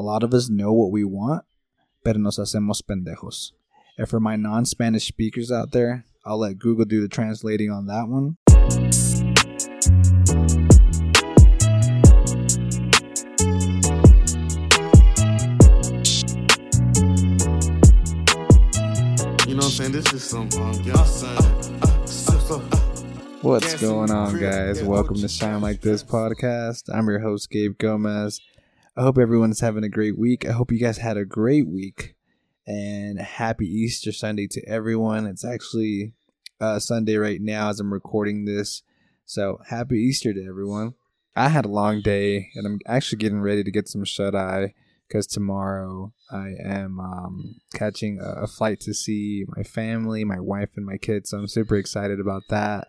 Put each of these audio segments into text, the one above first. A lot of us know what we want, pero nos hacemos pendejos. And for my non-Spanish speakers out there, I'll let Google do the translating on that one. You know what I'm saying? This is some y'all son. What's going on, guys? Welcome to Shine Like This podcast. I'm your host, Gabe Gomez. I hope everyone's having a great week. I hope you guys had a great week. And happy Easter Sunday to everyone. It's actually Sunday right now as I'm recording this. So happy Easter to everyone. I had a long day and I'm actually getting ready to get some shut eye because tomorrow I am catching a flight to see my family, my wife and my kids. So I'm super excited about that.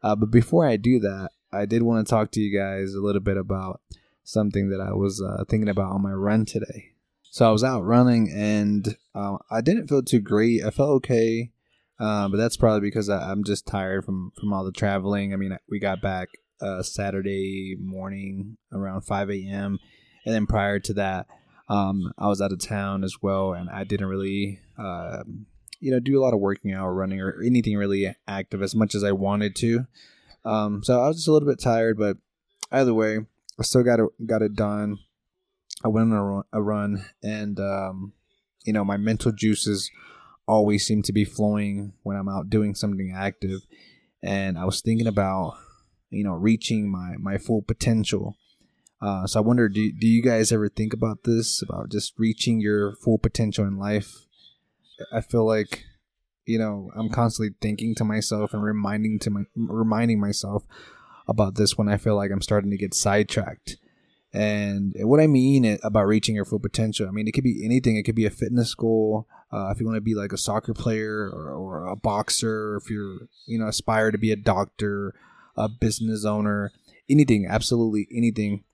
But before I do that, I did want to talk to you guys a little bit about something that I was thinking about on my run today. So I was out running and I didn't feel too great. I felt okay, but that's probably because I'm just tired from all the traveling. I mean, we got back Saturday morning around 5 a.m. And then prior to that, I was out of town as well. And I didn't really, do a lot of working out or running or anything really active as much as I wanted to. So I was just a little bit tired, but either way, I still got it done. I went on a run and, my mental juices always seem to be flowing when I'm out doing something active. And I was thinking about, reaching my full potential. So I wonder, do you guys ever think about this, about just reaching your full potential in life? I feel like, I'm constantly thinking to myself and reminding myself about this when I feel like I'm starting to get sidetracked. And what I mean about reaching your full potential, I mean, it could be anything. It could be a fitness goal. If you want to be like a soccer player or a boxer, or if you're, aspire to be a doctor, a business owner, anything, absolutely anything.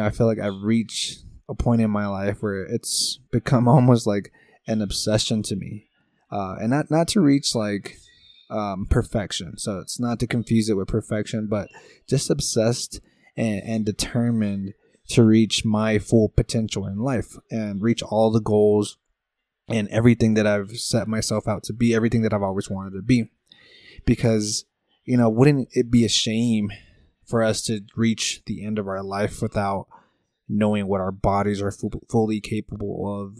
I feel like I've reached a point in my life where it's become almost like an obsession to me, and not to reach like perfection. So it's not to confuse it with perfection, but just obsessed and determined to reach my full potential in life and reach all the goals and everything that I've set myself out to be, everything that I've always wanted to be. Because, wouldn't it be a shame for us to reach the end of our life without knowing what our bodies are fully capable of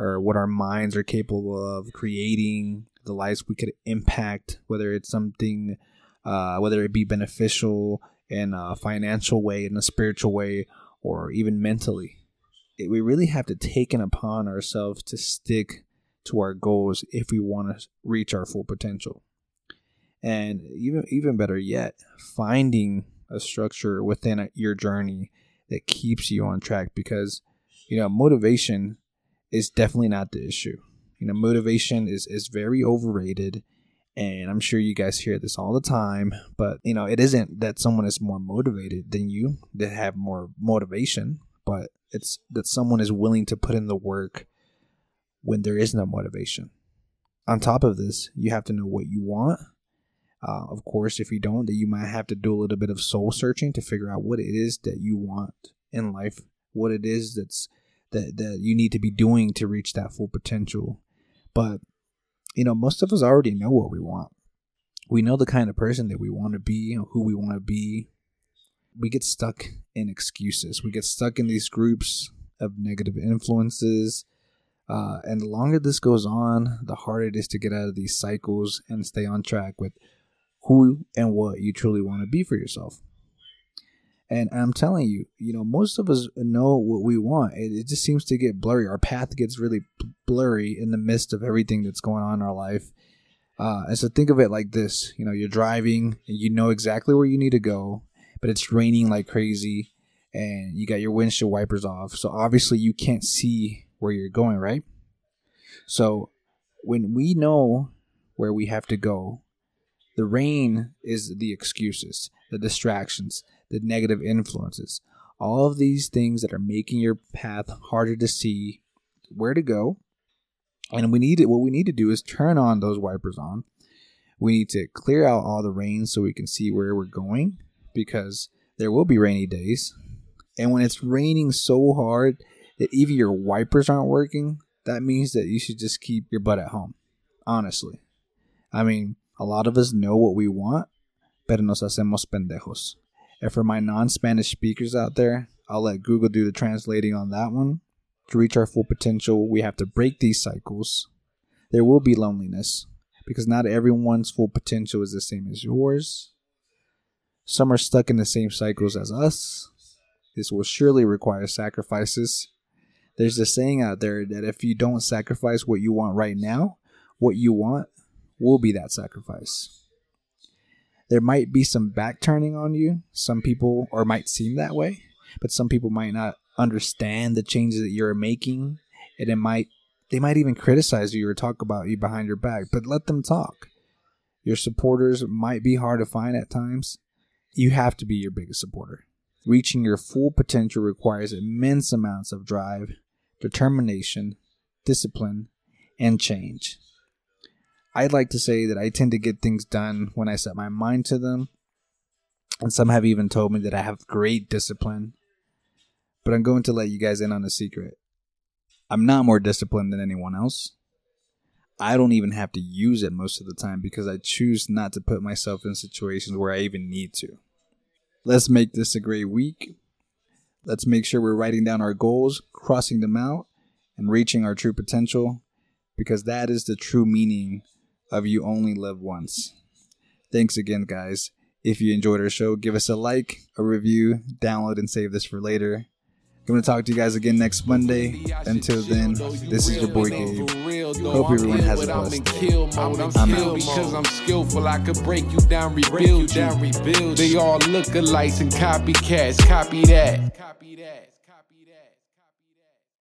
or what our minds are capable of creating, the lives we could impact, whether it's something, whether it be beneficial in a financial way, in a spiritual way, or even mentally. We really have to take it upon ourselves to stick to our goals if we want to reach our full potential. And even better yet, finding a structure within your journey that keeps you on track because, motivation is definitely not the issue. Motivation is very overrated. And I'm sure you guys hear this all the time, but it isn't that someone is more motivated than you that have more motivation, but it's that someone is willing to put in the work when there is no motivation. On top of this, you have to know what you want. Of course, if you don't, then you might have to do a little bit of soul searching to figure out what it is that you want in life, what it is that you need to be doing to reach that full potential. But most of us already know what we want. We know the kind of person that we want to be, who we want to be. We get stuck in excuses. We get stuck in these groups of negative influences. And the longer this goes on, the harder it is to get out of these cycles and stay on track with who and what you truly want to be for yourself. And I'm telling you, most of us know what we want. It just seems to get blurry. Our path gets really blurry in the midst of everything that's going on in our life. And so think of it like this. You're driving and you know exactly where you need to go, but it's raining like crazy and you got your windshield wipers off. So obviously you can't see where you're going, right? So when we know where we have to go, the rain is the excuses, the distractions, the negative influences, all of these things that are making your path harder to see where to go. And what we need to do is turn on those wipers on. We need to clear out all the rain so we can see where we're going because there will be rainy days. And when it's raining so hard, that even your wipers aren't working, that means that you should just keep your butt at home. Honestly. I mean, a lot of us know what we want, pero nos hacemos pendejos. And for my non-Spanish speakers out there, I'll let Google do the translating on that one. To reach our full potential, we have to break these cycles. There will be loneliness, because not everyone's full potential is the same as yours. Some are stuck in the same cycles as us. This will surely require sacrifices. There's a saying out there that if you don't sacrifice what you want right now, what you want will be that sacrifice. There might be some back turning on you. Some people, or might seem that way, but some people might not understand the changes that you're making, and they might even criticize you or talk about you behind your back, but let them talk. Your supporters might be hard to find at times. You have to be your biggest supporter. Reaching your full potential requires immense amounts of drive, determination, discipline, and change. I'd like to say that I tend to get things done when I set my mind to them, and some have even told me that I have great discipline. But I'm going to let you guys in on a secret. I'm not more disciplined than anyone else. I don't even have to use it most of the time because I choose not to put myself in situations where I even need to. Let's make this a great week. Let's make sure we're writing down our goals, crossing them out, and reaching our true potential, because that is the true meaning of you only live once. Thanks again, guys. If you enjoyed our show, give us a like, a review, download, and save this for later. I'm going to talk to you guys again next Monday. Until then, this is your boy Gabe. Hope everyone has a blessed day. I'm out. Because I'm skillful, I could break you down, rebuild you. They all look alike and copycats. Copy that.